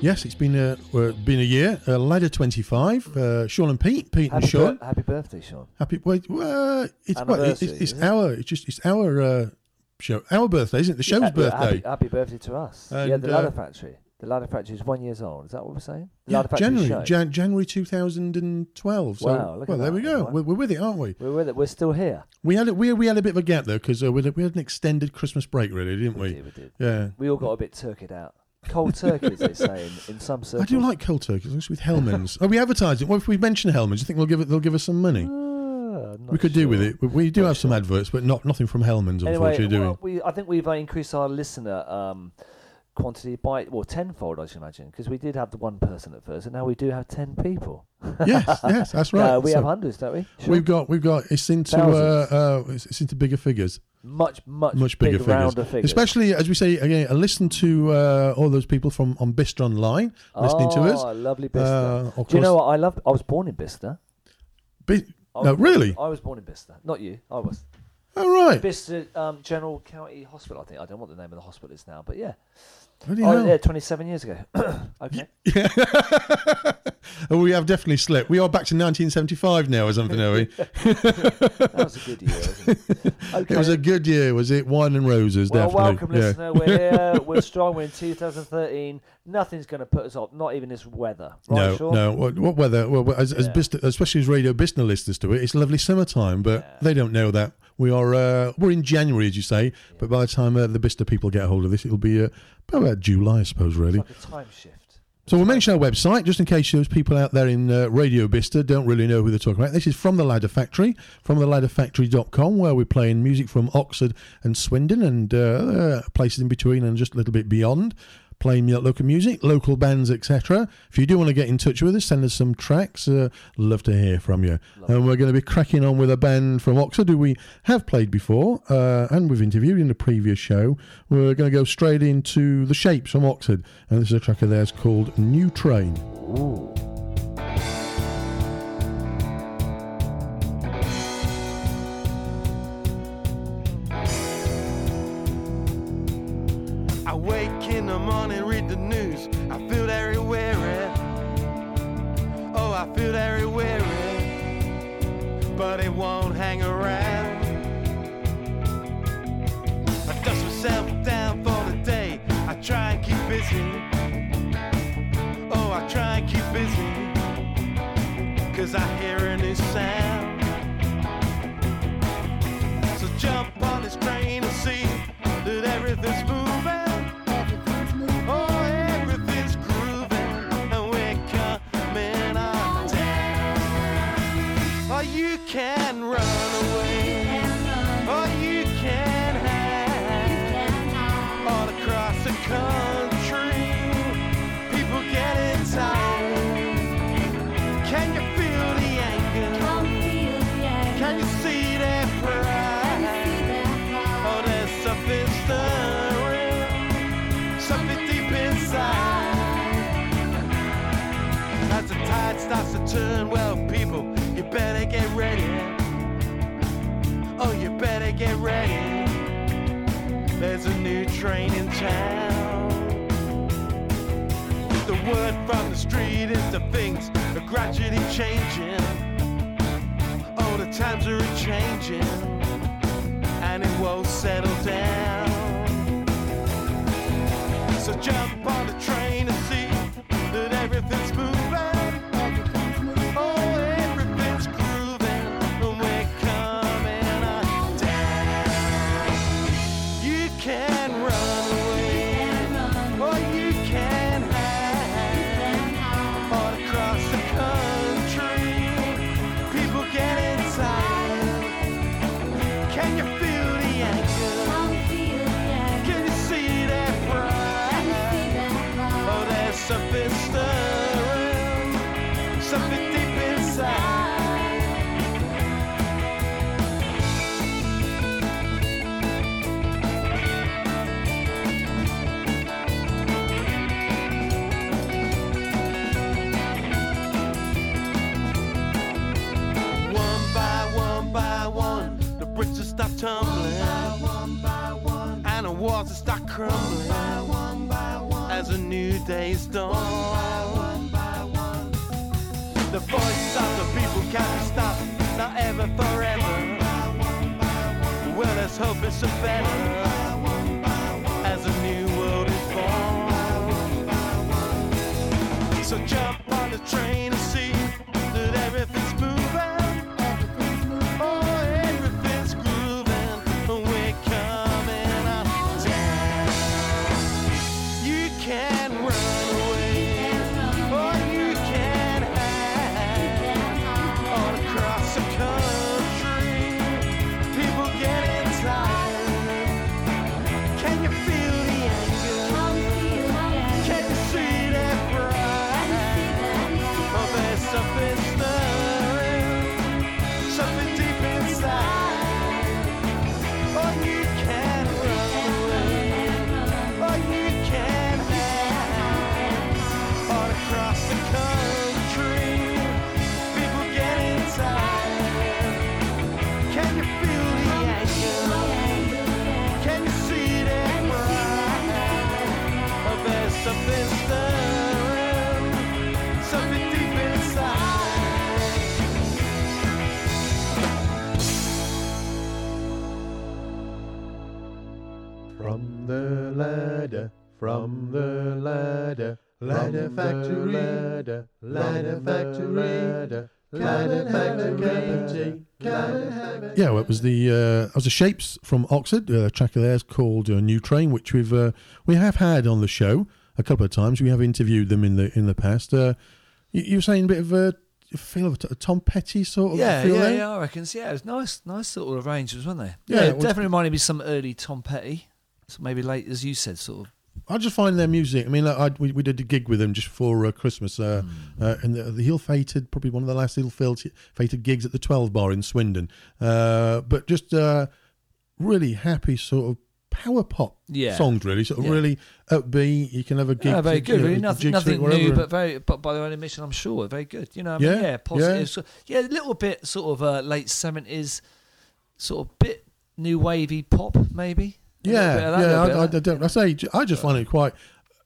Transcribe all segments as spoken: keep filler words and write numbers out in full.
Yes, it's been a uh, been a year. Uh, Ladder twenty-five. Uh, Sean and Pete. Pete happy and Sean. Bir- happy birthday, Sean. Happy. Wait. Uh, it's well, it's, it's it? our. It's just it's our uh, show. Our birthday, isn't it? The show's yeah, birthday. Happy, happy birthday to us. And, yeah, the Ladder uh, Factory. The Ladder Factory is one years old. Is that what we're saying? The yeah, Ladder January, show. Jan- January two thousand twelve. So, wow, look well, at there that, we go. Right? We're, we're with it, aren't we? We're with it. We're still here. We had a, we we had a bit of a gap though because uh, we, we had an extended Christmas break, really, didn't we? We did. We did. Yeah. We all got a bit turkeyed out. Cold turkey, as they say in, in some circles. I do like cold turkey. It's with Hellman's. Oh, we advertise it. Well, if we mention Hellman's, you think we'll give it? They'll give us some money. Uh, We could sure. do with it. We do not have sure. some adverts, but not nothing from Hellman's. Anyway, unfortunately, well, do we? we? I think we've uh, increased our listener. Um, quantity by well tenfold, I should imagine, because we did have the one person at first, and now we do have ten people. yes, yes, that's right. Uh, we so have hundreds, don't we? Sure. We've got, we've got. It's into, uh, uh, it's into bigger figures. Much, much, much bigger figures. Rounder figures. Especially as we say again, I listen to uh, all those people from on Bicester Online listening oh, to us. Oh, lovely Bicester! Uh, do you know what I love? I was born in Bicester. Bi- was, no, really? I was born in Bicester. Not you. I was. Oh right. Bicester um, General County Hospital. I think I don't know what the name of the hospital is now, but yeah. Oh, yeah, twenty-seven years ago. Okay. Yeah. We have definitely slipped. We are back to nineteen seventy-five now or something, are we? That was a good year, wasn't it? Okay. It was a good year, was it? Wine and roses, well, definitely. Welcome, yeah. Listener. We're here. We're strong. We're in two thousand thirteen. Nothing's going to put us off, not even this weather. Right, no, sure? no. What, what weather? Well, as, yeah. as Bicester, especially as Radio Bicester listeners to it, it's lovely summertime, but yeah. they don't know that. We are, uh, we're in January, as you say, yeah. but by the time uh, the Bicester people get a hold of this, it'll be uh, about July, I suppose, really. It's like a time shift. So we'll mention our website, just in case those people out there in uh, Radio Bicester don't really know who they're talking about. This is from The Ladder Factory, from the ladder factory dot com, where we're playing music from Oxford and Swindon and uh, places in between and just a little bit beyond. Playing local music, local bands, et cetera. If you do want to get in touch with us, send us some tracks. Uh, love to hear from you. Love and we're going to be cracking on with a band from Oxford who we have played before uh, and we've interviewed in a previous show. We're going to go straight into The Shapes from Oxford. And this is a track of theirs called New Train. Ooh. Morning, read the news. I feel very weary. Oh, I feel very weary, but it won't hang around. I dust myself down for the day. I try and keep busy. Oh, I try and keep busy, 'cause I hear a new sound. So jump on this train and see that everything's moving. Can run away, or you can hide. All across the country, people get in time. Can you feel the anger? Can you see their pride? Oh, there's something stirring, something deep inside. As the tide starts to turn, well, people, you better get ready. Oh, you better get ready. There's a new train in town. The word from the street is the things are gradually changing. Oh, the times are changing, and it won't settle down. So jump on the train and see that everything's moving. Stop tumbling, one by one by one, and the walls will start crumbling, one by one by one, as a new day's dawn. One by one by one. The voice of the people can't be stopped, not ever, forever. One by one by one. Well, let's hope it's a better. One by one by one. As a new world is born. One by one by one. So jump on the train and see that everything's moving. From the ladder, from the ladder, ladder factory, ladder, ladder factory, ladder factory. Yeah, well, it was the uh, it was the Shapes from Oxford. Uh, a track of theirs called uh, "New Train," which we've uh, we have had on the show a couple of times. We have interviewed them in the in the past. Uh, you, you were saying a bit of a feel of a Tom Petty sort of yeah, feel yeah, there? Yeah, I reckon. Yeah, it was nice, nice sort of arrangements, wasn't they? Yeah, yeah, it, it definitely reminded me of some early Tom Petty. So maybe late, as you said, sort of. I just find their music. I mean, like, I, we, we did a gig with them just before uh, Christmas, uh, mm. uh, and the, the ill-fated, probably one of the last ill-fated gigs at the twelve Bar in Swindon. Uh, but just uh, really happy sort of power pop yeah. songs, really. Sort of yeah. really upbeat. You can have a gig. Yeah, very good. You know, really nothing nothing new, but very. But by their own admission, I'm sure very good. You know, I mean, yeah, yeah, positive. Yeah. So, yeah, a little bit sort of uh, late seventies, sort of bit new wavy pop, maybe. Yeah, that, yeah. I, I, I don't. I say I just find it quite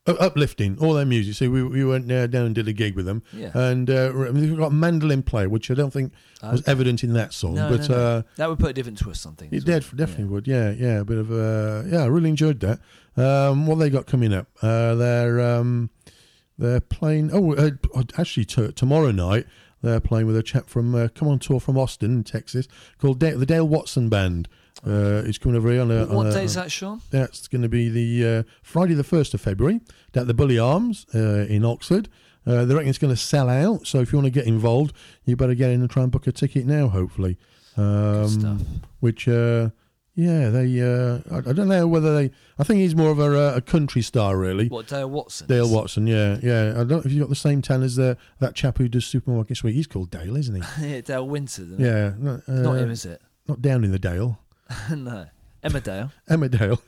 uplifting. All their music. So we we went down and did a gig with them, yeah. and uh, we've got a mandolin player, which I don't think okay. was evident in that song. No, but no, no. Uh, that would put a different twist on things. It def- well. definitely yeah. would. Yeah, yeah. A bit of uh, yeah. I really enjoyed that. Um, what have they got coming up? Uh, they're um, they're playing. Oh, uh, actually, t- tomorrow night. They're playing with a chap from uh, come on tour from Austin, Texas, called da- the Dale Watson Band. Uh, it's coming over here on a. What on a, day is that, Sean? That's going to be the uh, Friday, the first of February, at the Bully Arms uh, in Oxford. Uh, they reckon it's going to sell out, so if you want to get involved, you better get in and try and book a ticket now. Hopefully, um, Good stuff. Which, uh, yeah, they. Uh, I, I don't know whether they. I think he's more of a, a country star, really. What, Dale Watson? Dale Watson, yeah, yeah. I don't know if you've got the same tan as the, that chap who does Supermarket Sweep. He's called Dale, isn't he? Yeah, Dale Winter. Yeah, no, uh, not him, is it? Not down in the Dale. No, Emmerdale. Emmerdale,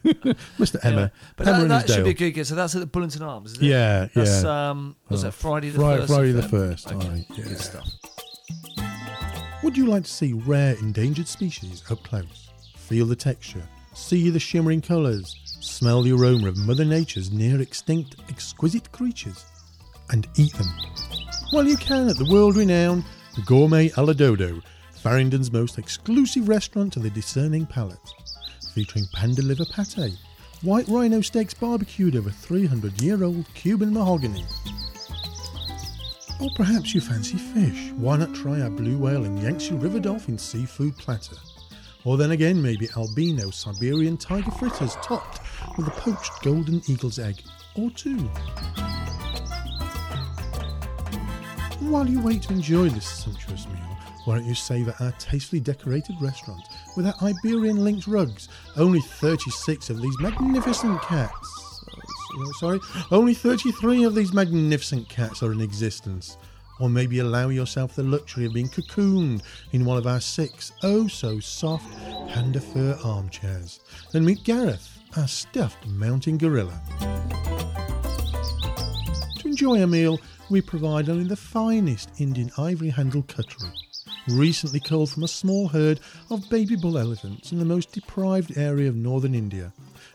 Mister Emma. Yeah. But Emma that, that should Dale. Be a good gig. So that's at the Bullington Arms, isn't yeah, it? Yeah, that's, um, what's oh, that, Friday the Friday, first? Friday the first. Okay, right, yeah. Good stuff. Would you like to see rare endangered species up close? Feel the texture, see the shimmering colours, smell the aroma of Mother Nature's near-extinct exquisite creatures, and eat them? Well, you can at the world-renowned Gourmet Aladodo, Farringdon's most exclusive restaurant to the discerning palate, featuring panda liver pate, white rhino steaks barbecued over three hundred year old Cuban mahogany. Or perhaps you fancy fish, why not try our blue whale and Yangtze River dolphin seafood platter? Or then again maybe albino Siberian tiger fritters topped with a poached golden eagle's egg or two. While you wait to enjoy this sumptuous meal, why don't you savour our tastefully decorated restaurant with our Iberian-linked rugs? Only thirty-six of these magnificent cats... Sorry? Only thirty-three of these magnificent cats are in existence. Or maybe allow yourself the luxury of being cocooned in one of our six oh-so-soft panda fur armchairs. Then meet Gareth, our stuffed mountain gorilla. To enjoy a meal, we provide only the finest Indian ivory-handled cutlery. recently culled from a small herd of baby bull elephants in the most deprived area of northern India,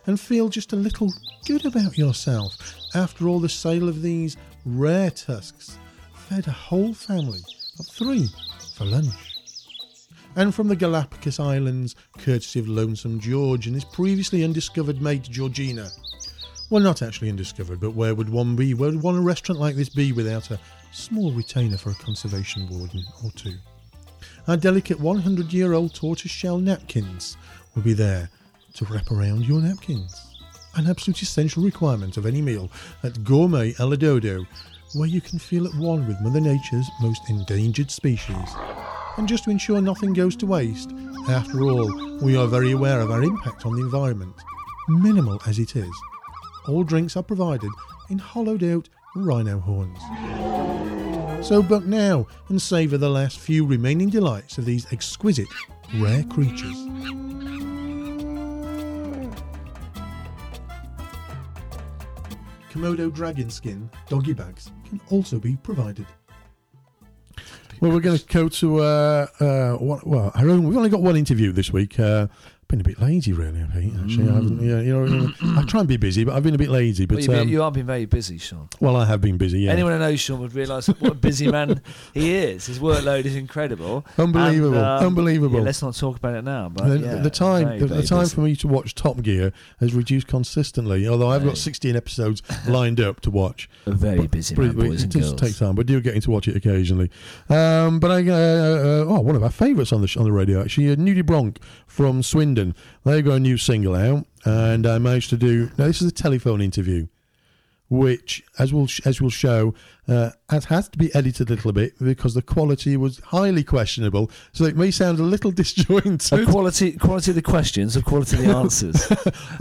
and feel just a little good about yourself. After all, the sale of these rare tusks fed a whole family of three for lunch. And from the Galapagos Islands, courtesy of Lonesome George and his previously undiscovered mate Georgina. Well, not actually undiscovered, but where would one be? Where would one restaurant like this be without a small retainer for a conservation warden or two? Our delicate one hundred year old tortoiseshell napkins will be there to wrap around your napkins. An absolute essential requirement of any meal at Gourmet Aladodo, where you can feel at one with Mother Nature's most endangered species. And just to ensure nothing goes to waste, after all, we are very aware of our impact on the environment, minimal as it is. All drinks are provided in hollowed-out rhino horns. So buck now and savour the last few remaining delights of these exquisite, rare creatures. Komodo dragon skin doggy bags can also be provided. Well, we're going to go to uh, uh, one, well, our own. We've only got one interview this week. Uh, been a bit lazy, really. I think actually, mm. I haven't. Yeah, you know, I try and be busy, but I've been a bit lazy. But well, you've been, um, you have been very busy, Sean. Well, I have been busy. Yeah. Anyone who knows Sean would realise what a busy man he is. His workload is incredible, unbelievable, and, um, unbelievable. Yeah, let's not talk about it now. But the, yeah, the time, very, the, very the time busy. for me to watch Top Gear has reduced consistently. Although I've got sixteen episodes lined up to watch. A very busy but, man, but boys it and does girls. Take time, but do getting to watch it occasionally. Um, but I, uh, uh, oh, one of our favourites on the sh- on the radio actually, uh, Nudybronk from Swindon. They've got a new single out, and I managed to do. Now, this is a telephone interview, which, as we'll as we'll show, uh, has had to be edited a little bit because the quality was highly questionable. So it may sound a little disjointed. The quality, quality of the questions, the quality of the answers.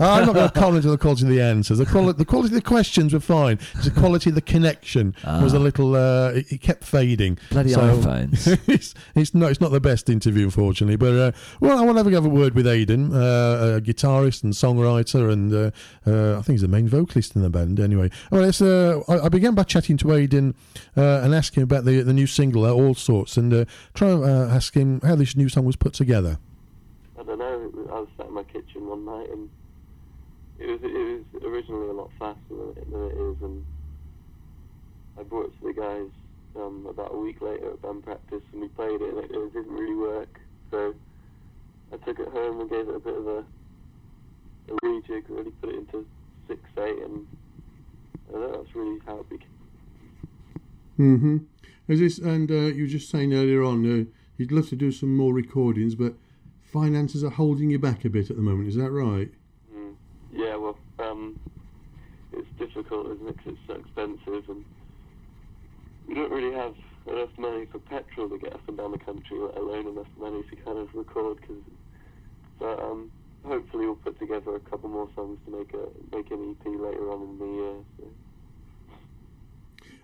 I'm not going to comment on the quality of the answers. The quality, the quality of the questions were fine. It's the quality of the connection ah. was a little. Uh, it, it kept fading. Bloody so iPhones. it's it's not it's not the best interview, unfortunately. But uh, well, I want to have a word with Aidan, uh, a guitarist and songwriter, and uh, uh, I think he's the main vocalist in the band. Anyway. Well, it's, uh, I began by chatting to Aidan uh, and asking about the the new single, uh, All Sorts, and uh, trying to uh, ask him how this new song was put together. I don't know. I was sat in my kitchen one night, and it was it was originally a lot faster than it, than it is, and I brought it to the guys um, about a week later at band practice, and we played it, and it, it didn't really work. So I took it home and gave it a bit of a, a rejig, really put it into six eight and. That's really how it became. Mm-hmm. Is this, and uh, you were just saying earlier on, uh, you'd love to do some more recordings, but finances are holding you back a bit at the moment, is that right? Mm. Yeah, well, um, it's difficult, isn't it, because it's so expensive, and we don't really have enough money for petrol to get up and down the country, let alone enough money to kind of record, cause, but um, hopefully we'll put together a couple more songs to make a make an E P later on in the year. So.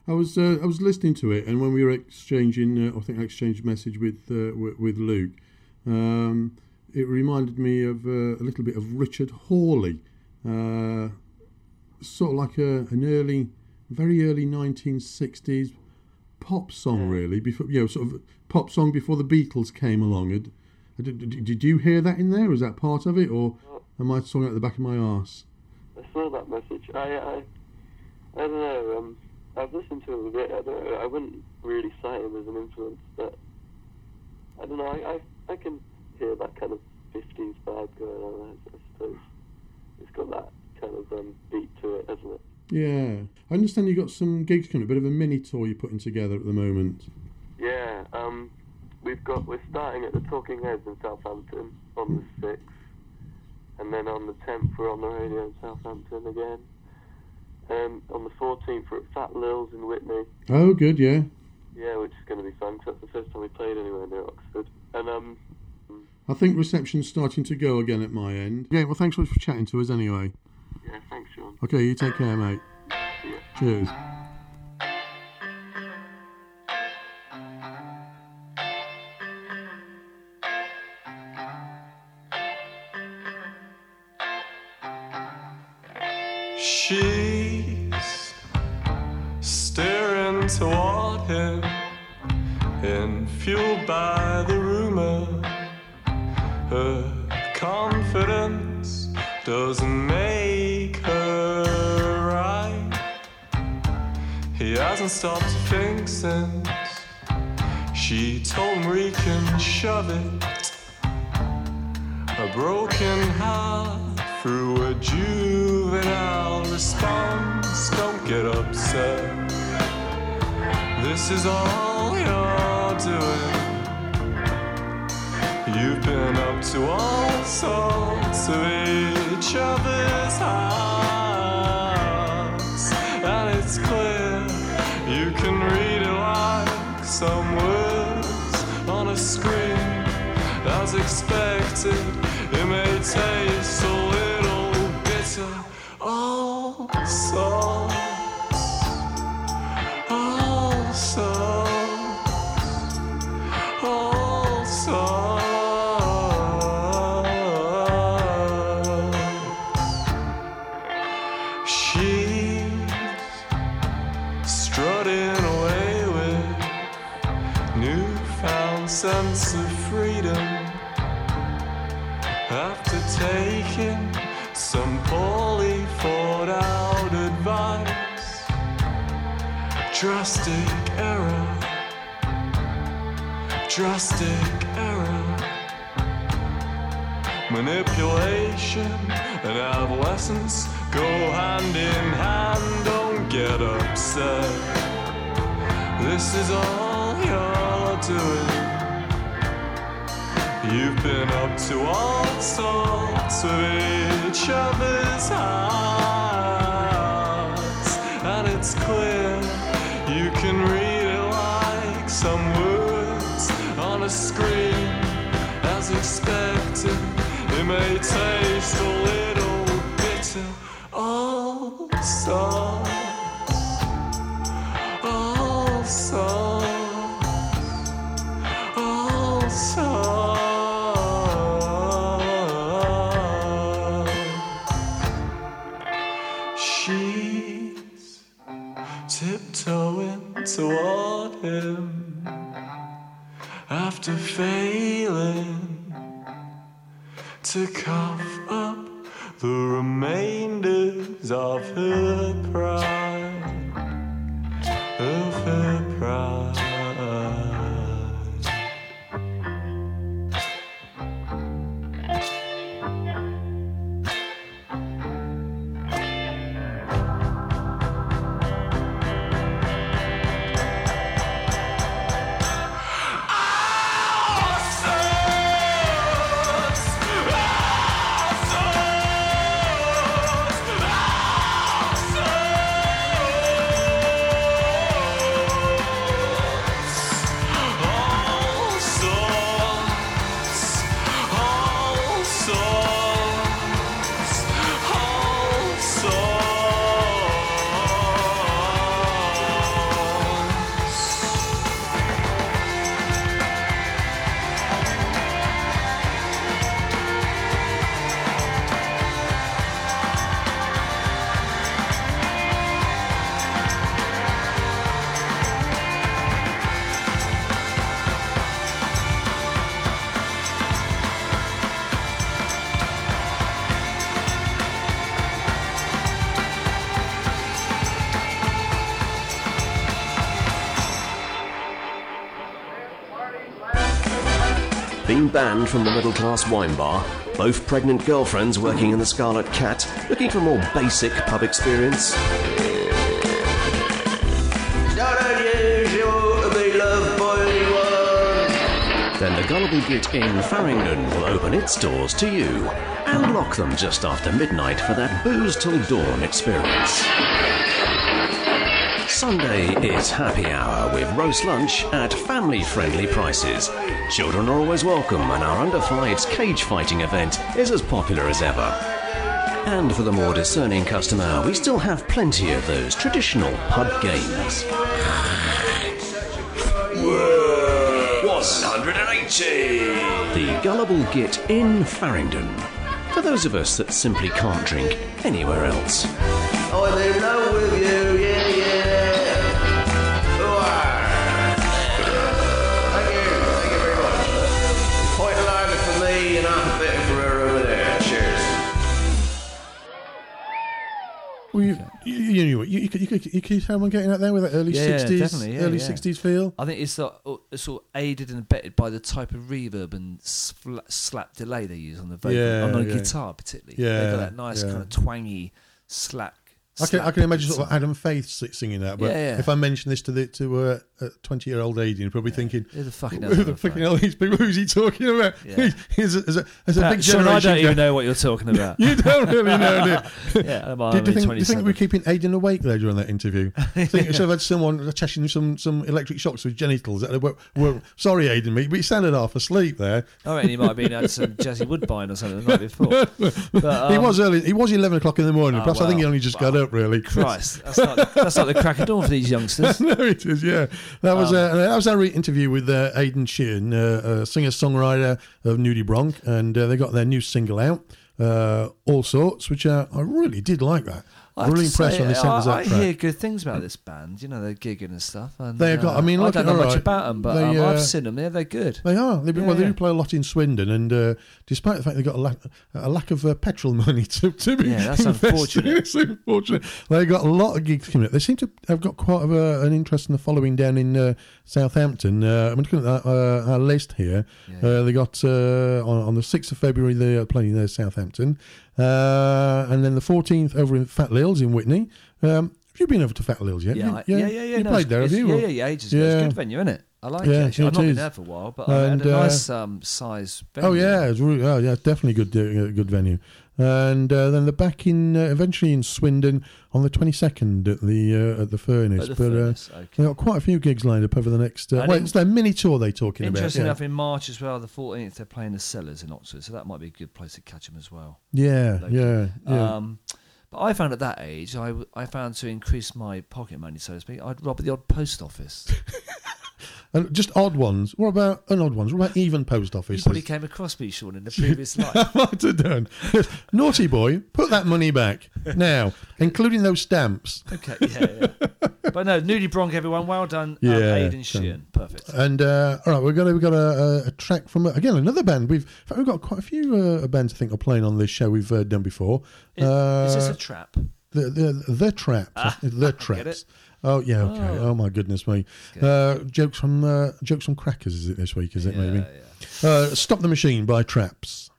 I was uh, I was listening to it, and when we were exchanging, uh, I think I exchanged a message with uh, w- with Luke. Um, it reminded me of uh, a little bit of Richard Hawley, uh, sort of like a, an early, very early nineteen sixties pop song, yeah. really. Before you know, sort of pop song before the Beatles came along. It, Did, did you hear that in there? Was that part of it, or am I talking out the back of my arse? I saw that message. I, I, I don't know. Um, I've listened to it a bit. I don't know. I wouldn't really cite him as an influence, but I don't know. I, I, I can hear that kind of fifties vibe going on. I, I suppose it's got that kind of um, beat to it, hasn't it? Yeah. I understand you got some gigs coming. A bit of a mini tour you're putting together at the moment. Yeah. Um. We've got, we're starting at the Talking Heads in Southampton on the sixth, and then on the tenth we're on the radio in Southampton again, and on the fourteenth we're at Fat Lil's in Whitney. Oh, good, yeah. Yeah, which is going to be fun, because that's the first time we played anywhere near Oxford. And um, I think reception's starting to go again at my end. Yeah, well, thanks so much for chatting to us anyway. Yeah, thanks, Sean. Okay, you take care, mate. Yeah. Cheers. She's staring toward him and fueled by the rumor, her confidence doesn't make her right. He hasn't stopped to think since she told him we can shove it, a broken heart through a juvenile response. Don't get upset, this is all you're doing. You've been up to all sorts of each other's hearts, and it's clear you can read it like some words on a screen. As expected, it may taste a little bitter. All sorts, all sorts, all sorts. She's strutting away with newfound sense of freedom. After taking some poorly thought out advice, drastic error, drastic error. Manipulation and adolescence go hand in hand. Don't get upset, this is all you're doing. You've been up to all sorts of each other's hearts, and it's clear you can read it like some words on a screen. As expected, it may taste a little bitter. All sorts, all sorts, all sorts. Toward him after failing to cough up the remainders of her pride, of her pride. Banned from the middle-class wine bar, both pregnant girlfriends working in the Scarlet Cat, looking for a more basic pub experience. Not unusual, they love boiled wine. Then the Gullible Git in Farringdon will open its doors to you and lock them just after midnight for that booze-till-dawn experience. Sunday is happy hour with roast lunch at family-friendly prices. Children are always welcome, and our under fives cage-fighting event is as popular as ever. And for the more discerning customer, we still have plenty of those traditional pub games. one hundred eighty! The Gullible Git in Farringdon. For those of us that simply can't drink anywhere else. I live now with you, yeah, yeah. you can hear someone getting out there with that early yeah, sixties, yeah, early yeah. sixties feel. I think it's uh, sort of aided and abetted by the type of reverb and sl- slap delay they use on the vocal, yeah, on the yeah. guitar particularly. Yeah, they've got that nice yeah. kind of twangy slap. I can, I can imagine sort of Adam Faith singing that, but yeah, yeah. if I mention this to the to uh, a twenty-year-old Aidan, you're probably yeah. thinking, who the fucking hell, who the fucking hell these people, who's he talking about? Yeah. There's a, there's a, there's a big generation. Sean, I don't even know what you're talking about. You don't really know, do you? Yeah, I'm do, do, you think, do you think we're keeping Aidan awake there during that interview? I think you should have had someone attaching some, some electric shocks with genitals. That were, were, sorry, Aidan, but he sounded half asleep there. I reckon he might have been at some Jazzy Woodbine or something the night before. But, um, he was early. He was eleven o'clock in the morning. Oh, perhaps well, I think he only just well, got up. Really, Christ, that's like, that's like the crack of dawn for these youngsters. No, it is. Yeah, that was um, uh, that was our interview with uh, Aidan Sheahan, uh, uh, singer-songwriter of Nudybronk, and uh, they got their new single out, uh, All Sorts, which uh, I really did like that. I'm really impressed when they sent us that track. I hear good things about this band. You know, they're gigging and stuff. And, they uh, got. I mean, I don't know much about them, but they, um, uh, I've seen them. Yeah, they're good. They are. They, yeah, well, yeah. they do play a lot in Swindon, and uh, despite the fact they got a lack, a lack of uh, petrol money to, to be yeah, that's invested, unfortunate. It's unfortunate. They got a lot of gigs coming up. They seem to have got quite of a, an interest in the following down in uh, Southampton. Uh, I'm looking at that, uh, our list here. Yeah, uh, they got uh, on, on the sixth of February. They are playing there, Southampton. Uh, and then the fourteenth over in Fat Lil's in Whitney. Um, have you been over to Fat Lil's yet? Yeah, yeah, yeah. yeah, yeah you no, played there, have you? Yeah, yeah, yeah, ages ago. Yeah. It's a good venue, isn't it? I like yeah, it. Actually. It I've not is. been there for a while, but I had a nice uh, um, size venue. Oh, yeah, it's really, oh, yeah, definitely good, uh, good venue. And uh, then they're back in uh, eventually in Swindon on the twenty-second at the uh, at the Furnace. At the but Furnace, uh, okay. They've got quite a few gigs lined up over the next. Uh, well, it's their mini tour they're talking interesting about. Interesting enough, yeah. in March as well, the fourteenth, they're playing the Cellars in Oxford, so that might be a good place to catch them as well. Yeah, locally. yeah, yeah. Um, but I found at that age, I, I found to increase my pocket money, so to speak, I'd rob at the odd post office. And just odd ones. What about an odd ones? What about even post offices? You probably came across me, Sean, in the previous life. I might have done. Naughty boy, put that money back now, including those stamps. Okay, yeah, yeah. But no, Nudybronk, everyone. Well done, yeah, um, Aidan Sheahan. Perfect. And uh, all right, we've got a, we've got a, a track from again another band. We've in fact, we've got quite a few uh, bands I think are playing on this show we've uh, done before. Is, uh, is this a trap? The the the trap. Ah, the traps. Get it? Oh yeah, okay. Oh, oh my goodness me. Okay. Uh, jokes from uh, jokes from crackers. Is it this week? Is it yeah, maybe? Yeah. Uh, Stop the Machine by Traps.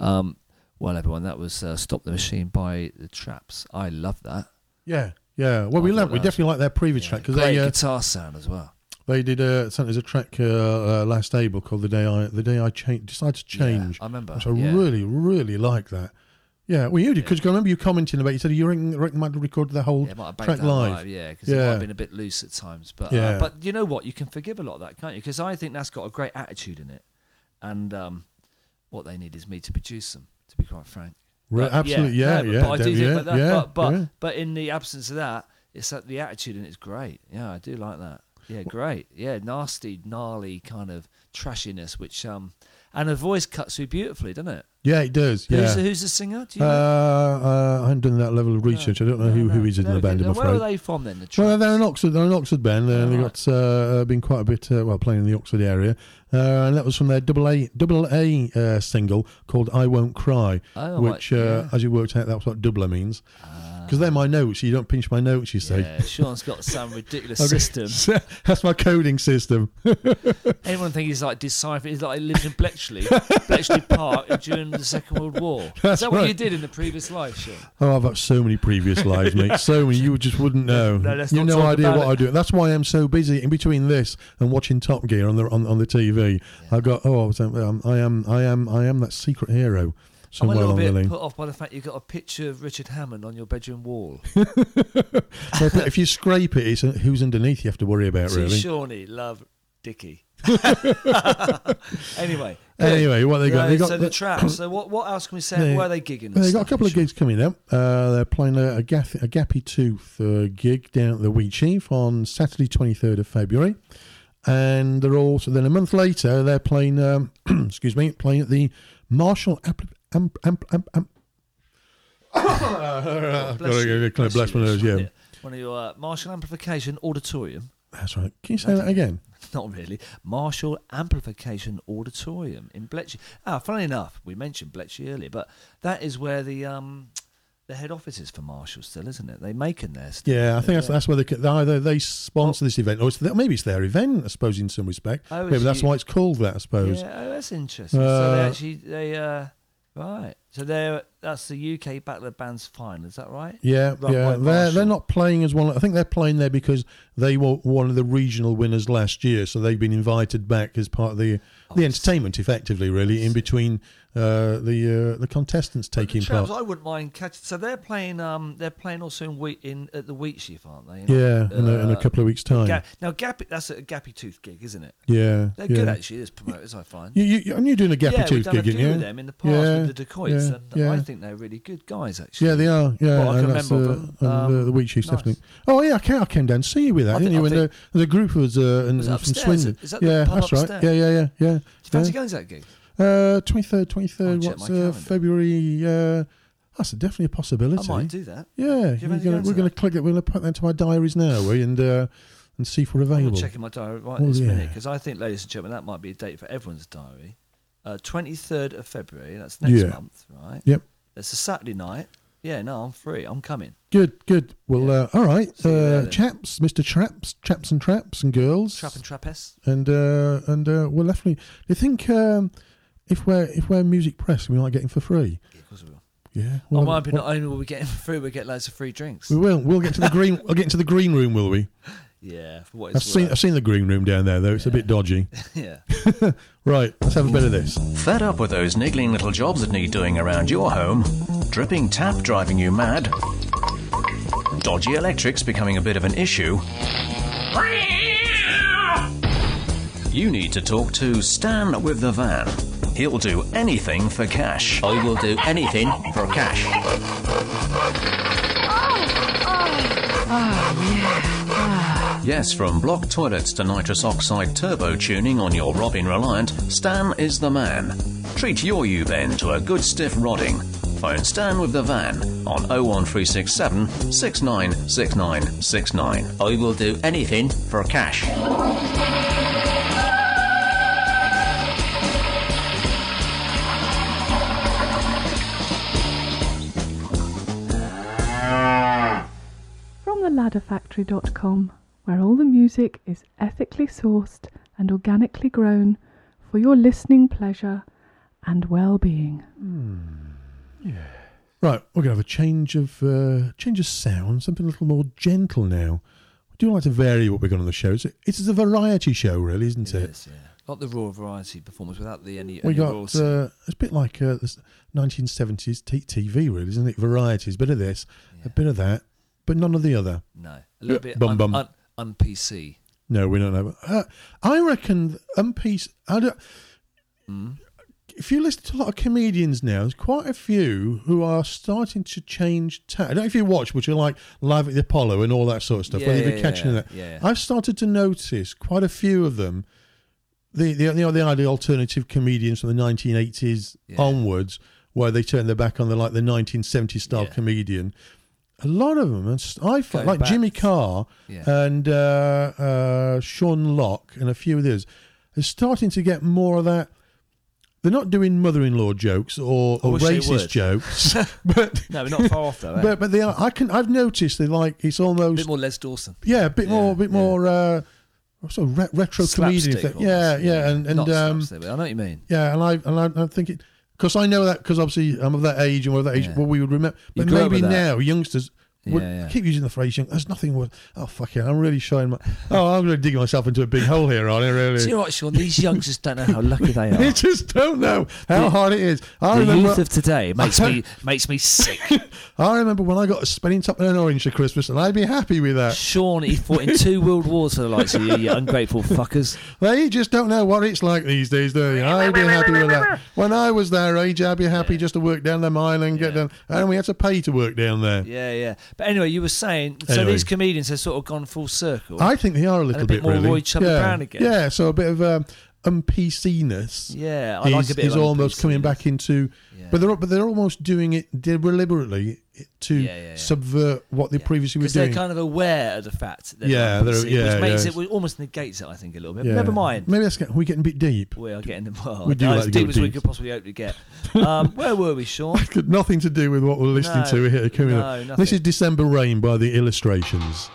Um, well, everyone, that was uh, Stop the Machine by the Traps. I love that. Yeah, yeah. Well, I we love, we definitely like their previous yeah, track. Cause great they, uh, guitar sound as well. They did a, there's a track uh, uh, last April called The Day I the Day I Cha- Decided to Change. Yeah, I remember. Which I yeah. really, really like that. Yeah, well, you did, because yeah. I remember you commenting about it. You said you reckon, reckon might have recorded the whole yeah, might have track live. live. Yeah, because yeah. it might have been a bit loose at times. But yeah. uh, but you know what? You can forgive a lot of that, can't you? Because I think that's got a great attitude in it. And um, what they need is me to produce them, to be quite frank. Re- but, absolutely, yeah. yeah, yeah, but, yeah but I do think that. Yeah, but but, yeah. but in the absence of that, it's that the attitude in it is great. Yeah, I do like that. Yeah, great. Yeah, nasty, gnarly kind of trashiness, which... um. And her voice cuts through beautifully, doesn't it? Yeah, it does. Yeah. Who's, the, who's the singer? Do you know? uh, uh, I haven't done that level of research. No, I don't know no, who, no, who is in no, the band, I'm afraid. Where are they from then? The well, they're an Oxford, they're an Oxford band. Uh, they've right. got uh, been quite a bit, uh, well, playing in the Oxford area. Uh, and that was from their double A, double A uh, single called I Won't Cry, oh, which, like, uh, yeah. as you worked out, that's what doubler means. Because uh, they're my notes. You don't pinch my notes, you say. Yeah, Sean's got some ridiculous okay. system. That's my coding system. Everyone thinks he's like deciphering. He's like he lives in Bletchley, Bletchley Park, during the Second World War. That's Is that right. what you did in the previous life, Sean? Oh, I've had so many previous lives, mate. So many, you just wouldn't know. No, let's you have no idea what it. I do. That's why I'm so busy in between this and watching Top Gear on the on, on the T V. Yeah. I've got oh, I, was, um, I am, I am, I am that secret hero. I'm a little bit put off by the fact you've got a picture of Richard Hammond on your bedroom wall. So if, if you scrape it, it's who's underneath you have to worry about, really. Shawnee, love, Dickie. anyway. Anyway, what they got? No, they got so the, the Traps. So what, what else can we say? They, Where are they gigging? They've got a couple of gigs coming up. Uh, they're playing a, a, gaff, a Gappy Tooth uh, gig down at the Wheat Sheaf on Saturday, twenty-third of February. And they're also, then a month later, they're playing, um, excuse me, playing at the Marshall Amplification. Um, um, um, um. oh, bless you. Bless bless you. Nose, yeah. One of your uh, Marshall Amplification Auditorium. That's right. Can you say That's that again? Not really. Marshall Amplification Auditorium in Bletchley. Ah, funny enough, we mentioned Bletchley earlier, but that is where the um. The head office is for Marshall still, isn't it? They make in there still. Yeah, I think that's, that's where they either they sponsor well, this event, or it's, maybe it's their event, I suppose, in some respect. Oh, maybe that's you, why it's called that, I suppose. Yeah, oh, that's interesting. Uh, so they actually, they, uh, right. So they're, that's the U K Battler Band's final, is that right? Yeah, Run yeah. They're, they're not playing as one. I think they're playing there because they were one of the regional winners last year, so they've been invited back as part of the... The entertainment, effectively, really, in between uh, the uh, the contestants taking the Traps, part. I wouldn't mind catching. So they're playing. Um, they're playing also in wheat in at the Wheat Sheaf, aren't they? You know, yeah, in, uh, a, in a couple of weeks' time. Ga- now, Gappy, that's a Gappy Tooth gig, isn't it? Yeah, they're yeah. good actually. As promoters, I find. You, you, and you're doing a Gappy yeah, Tooth gig, aren't you? Yeah, we've done a few of them in the past yeah, with the Dacoits, yeah, and yeah. I think they're really good guys, actually. Yeah, they are. Yeah, well, I can remember uh, them. And, um, the, the Wheat Sheaf's nice. definitely. Oh yeah, I came, I came down to see you with that, I didn't think, you? When the, the group was uh, in, was from Swindon. Yeah, that's right. Yeah, yeah, yeah, yeah. Do you fancy yeah. going to that gig? Uh, twenty-third, twenty-third, what's uh, February? Uh, that's definitely a possibility. I might do that. Yeah, do you gonna, going we're going to click it. We're going to put that into our diaries now, we, and uh, and see if we're available. I'm checking my diary right oh, this yeah. minute, because I think, ladies and gentlemen, that might be a date for everyone's diary. Uh, twenty-third of February. That's next yeah. month, right? Yep. It's a Saturday night. Yeah, no, I'm free. I'm coming. Good, good. Well, yeah. uh, all right. Uh, chaps, Mister Traps, Chaps and Traps and Girls. Trap and Trapess. And, uh, and uh, we'll definitely... Do you think um, if we're if we're music press, we might get him for free? Yeah, of course we will. Yeah. Well, I might be not only will we get him for free, we'll get loads of free drinks. We will. We'll get to the green We'll get into the green room, will we? Yeah. For what it's I've, seen, I've seen the green room down there, though. It's yeah. a bit dodgy. yeah. Right, let's have a bit of this. Fed up with those niggling little jobs that need doing around your home? Dripping tap driving you mad? Dodgy electrics becoming a bit of an issue? You need to talk to Stan with the van. He'll do anything for cash. I will do anything for cash. Oh, oh, oh yeah. Yes, from block toilets to nitrous oxide turbo tuning on your Robin Reliant, Stan is the man. Treat your U-Bend to a good stiff rodding. Phone Stan with the van on oh one three six seven six nine six nine six nine. I will do anything for cash. From the ladder factory dot com. Where all the music is ethically sourced and organically grown for your listening pleasure and well-being. Mm. Yeah. Right, we're going to have a change of uh, change of sound, something a little more gentle now. We do like to vary what we've got on the show. It's a, it's a variety show, really, isn't it? It is, yeah. Like the raw variety performance without the any, we any got, raw... Uh, it's a bit like uh, the nineteen seventies t- T V, really, isn't it? Varieties, a bit of this, yeah. a bit of that, but none of the other. No, a little uh, bit bum, un, bum. Un, un, un P C. No, we don't know. Uh, I reckon un P C... I don't, mm. If you listen to a lot of comedians now, there's quite a few who are starting to change tack. I don't know if you watch, but you're like Live at the Apollo and all that sort of stuff. Yeah, whether you've been catching yeah, that. Yeah. I've started to notice quite a few of them, the the you know, the idea alternative comedians from the nineteen eighties yeah. onwards, where they turn their back on the like the nineteen seventies style yeah. comedian. A lot of them, I find, like back. Jimmy Carr yeah. and uh, uh, Sean Locke and a few of those, are starting to get more of that. They're not doing mother-in-law jokes or, or racist jokes, but no, we're not far off though. Eh? But but they are. I can. I've noticed they like. It's almost a bit more Les Dawson. Yeah, a bit yeah, more. A bit yeah. more. Uh, sort of re- retro comedian. Yeah, yeah, yeah, and and not um, slapstick, I know what you mean. Yeah, and I and I, I think it because I know that because obviously I'm of that age and we're of that age. Yeah. Well, we would remember, but you maybe now youngsters. Would, yeah, yeah. I keep using the phrase young. There's nothing worse. Oh, fuck it. I'm really showing my. Oh, I'm going to dig myself into a big hole here, aren't I? Really? See, right, Sean, these youngsters don't know how lucky they are. They just don't know how the, hard it is. I the remember, youth of today makes me makes me sick. I remember when I got a spinning top and an orange for Christmas, and I'd be happy with that. Sean, he fought in two world wars for the likes of you, you ungrateful fuckers. They just don't know what it's like these days, do they? I'd be happy with that. When I was their age, I'd be happy yeah. just to work down the mile and yeah. get down. And we had to pay to work down there. Yeah, yeah. But anyway, you were saying, anyway. So these comedians have sort of gone full circle. I think they are a little and a bit, bit more really. Roy Chubby yeah. Brown again. Yeah, so a bit of um, un-P C-ness. Yeah, I is, like a bit is of almost coming back into, yeah. but they're but they're almost doing it deliberately to yeah, yeah, yeah. subvert what they yeah. previously were doing. Because they're kind of aware of the fact that yeah, they're yeah, which makes yeah. it which almost negates it, I think, a little bit. Yeah. But never mind. Maybe that's we're getting a bit deep. We are getting well, we do no, like as deep as deep. We could possibly hope to get. Um, where were we, Sean? Nothing to do with what we're listening no, to here coming no, up. Nothing. This is December Rain by The Illustrations.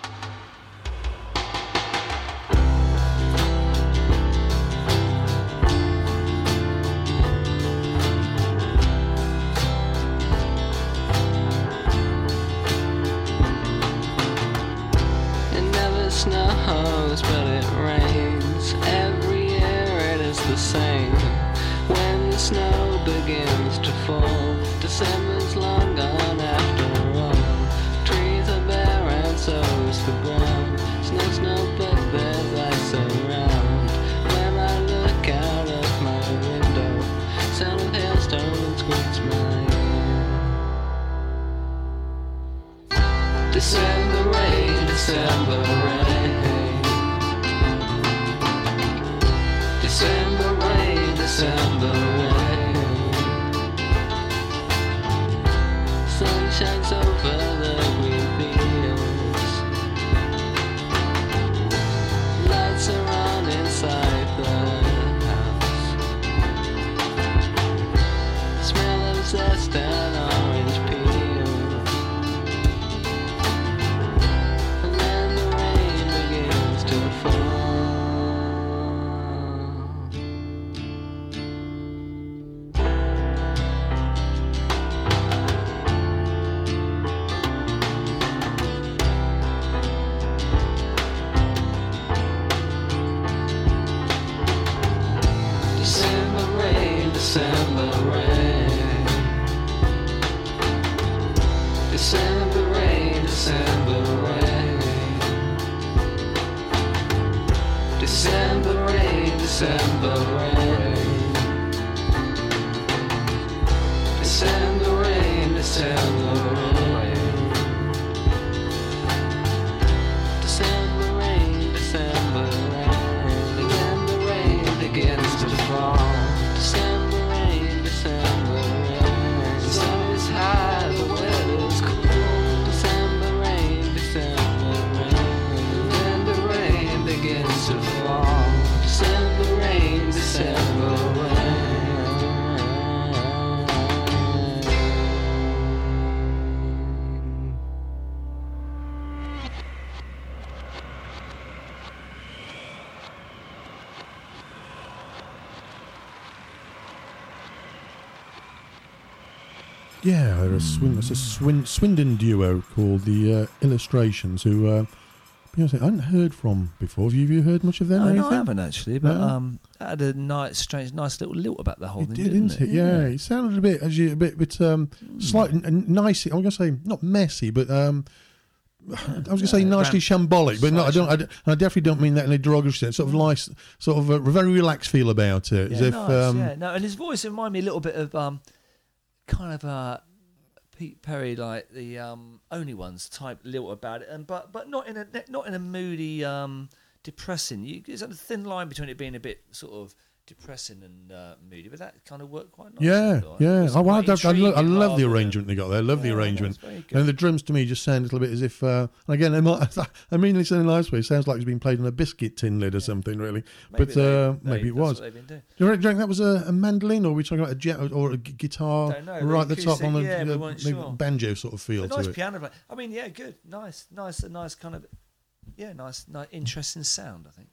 December rain, December rain. Yeah, they're a, Swin- it's a Swin- Swindon duo called The uh, Illustrations, who uh, I hadn't heard from before. Have you heard much of them? No, no, I haven't actually, but no. um, I had a nice, strange, nice little lilt about the whole it thing, did, didn't it? it? Yeah. yeah, it sounded a bit, as you, a bit, bit um, mm. slightly n- nicey. I'm going to say not messy, but. Um, I was going to say uh, nicely ramp- shambolic, but no, I don't. I, don't, I definitely don't mean that in a derogatory sense. Sort of nice, sort of a very relaxed feel about it. Yeah, as if, nice, um, yeah. No, and his voice reminded me a little bit of um, kind of a Pete Perry, like the um, Only Ones type lilt about it, and but but not in a not in a moody, um, depressing. You, there's a thin line between it being a bit sort of depressing and uh, moody, but that kind of worked quite nicely. Yeah, yeah. I, I, I, lo- I love the arrangement they got there. I love yeah, the arrangement. And the drums to me just sound a little bit as if, uh, and again, I mean this in a nice way, it sounds like it's been played on a biscuit tin lid or yeah. something, really. Maybe but they, uh, they, maybe it was. Do you reckon that was a, a mandolin, or are we talking about a jet or a guitar don't know, right at the top on the yeah, uh, we sure. banjo sort of feel a to nice it? Nice piano play. I mean, yeah, good. Nice, nice, a nice kind of, yeah, nice, nice interesting sound, I think.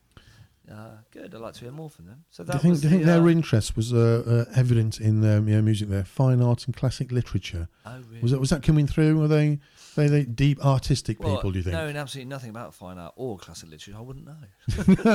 Uh, good, I'd like to hear more from them. So that do you think, do you think the, uh, their interest was uh, uh, evident in their um, yeah, music there, fine art and classic literature? Oh, really? Was that, was that coming through? Were they they, they deep artistic well, people, do you think? Knowing absolutely nothing about fine art or classic literature, I wouldn't know.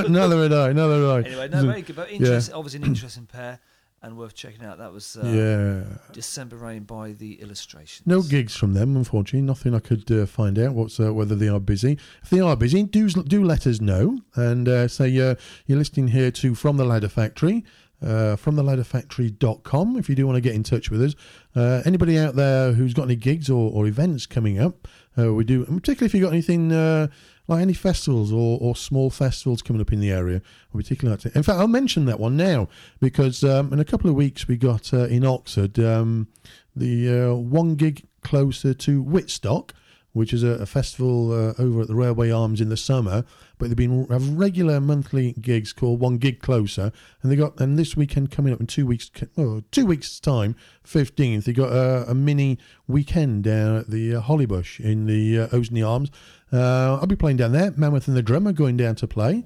Neither would I, neither would I. Anyway, no, very good. But interest, yeah. obviously an interesting pair and worth checking out. That was uh, yeah. December Rain by The Illustrations. No gigs from them, unfortunately. Nothing I could uh, find out what's, uh, whether they are busy. If they are busy, do, do let us know and uh, say uh, you're listening here to From the Ladder Factory, uh, from the ladder factory dot com if you do want to get in touch with us. Uh, anybody out there who's got any gigs or, or events coming up, uh, we do, and particularly if you've got anything... Uh, like any festivals or, or small festivals coming up in the area. I'll particularly like to, in fact, I'll mention that one now because um, in a couple of weeks we got uh, in Oxford um, the uh, One Gig Closer to Whitstock, which is a, a festival uh, over at the Railway Arms in the summer. But they've been have regular monthly gigs called One Gig Closer, and they got and this weekend coming up in two weeks, oh, two weeks time, fifteenth, they got uh, a mini weekend down at the uh, Hollybush in the uh, Osney Arms. Uh, I'll be playing down there. Mammoth and the Drum are going down to play.